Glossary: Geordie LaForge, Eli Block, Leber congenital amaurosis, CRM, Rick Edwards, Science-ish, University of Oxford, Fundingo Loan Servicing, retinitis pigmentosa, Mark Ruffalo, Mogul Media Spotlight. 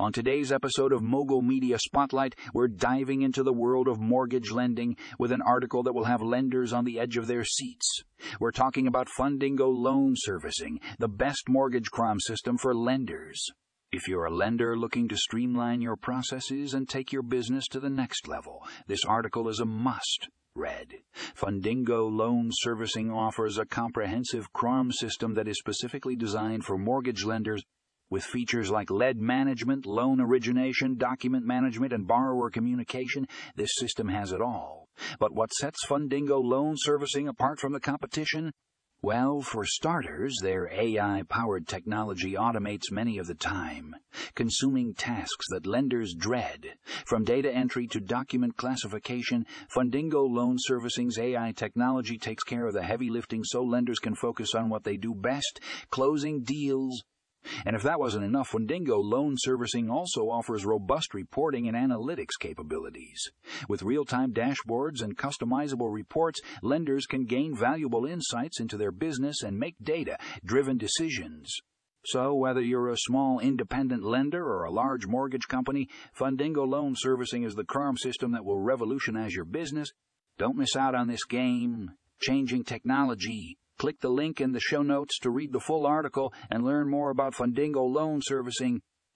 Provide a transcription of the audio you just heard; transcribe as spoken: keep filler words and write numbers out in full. On today's episode of Mogul Media Spotlight, we're diving into the world of mortgage lending with an article that will have lenders on the edge of their seats. We're talking about Fundingo Loan Servicing, the best mortgage C R M system for lenders. If you're a lender looking to streamline your processes and take your business to the next level, this article is a must. Read. Fundingo Loan Servicing offers a comprehensive C R M system that is specifically designed for mortgage lenders with features like lead management, loan origination, document management, and borrower communication. This system has it all. But what sets Fundingo Loan Servicing apart from the competition? Well, for starters, their A I-powered technology automates many of the time-consuming tasks that lenders dread. From data entry to document classification, Fundingo Loan Servicing's A I technology takes care of the heavy lifting so lenders can focus on what they do best, closing deals. And if that wasn't enough, Fundingo Loan Servicing also offers robust reporting and analytics capabilities. With real-time dashboards and customizable reports, lenders can gain valuable insights into their business and make data-driven decisions. So, whether you're a small independent lender or a large mortgage company, Fundingo Loan Servicing is the C R M system that will revolutionize your business. Don't miss out on this game-changing technology. Click the link in the show notes to read the full article and learn more about Fundingo Loan Servicing.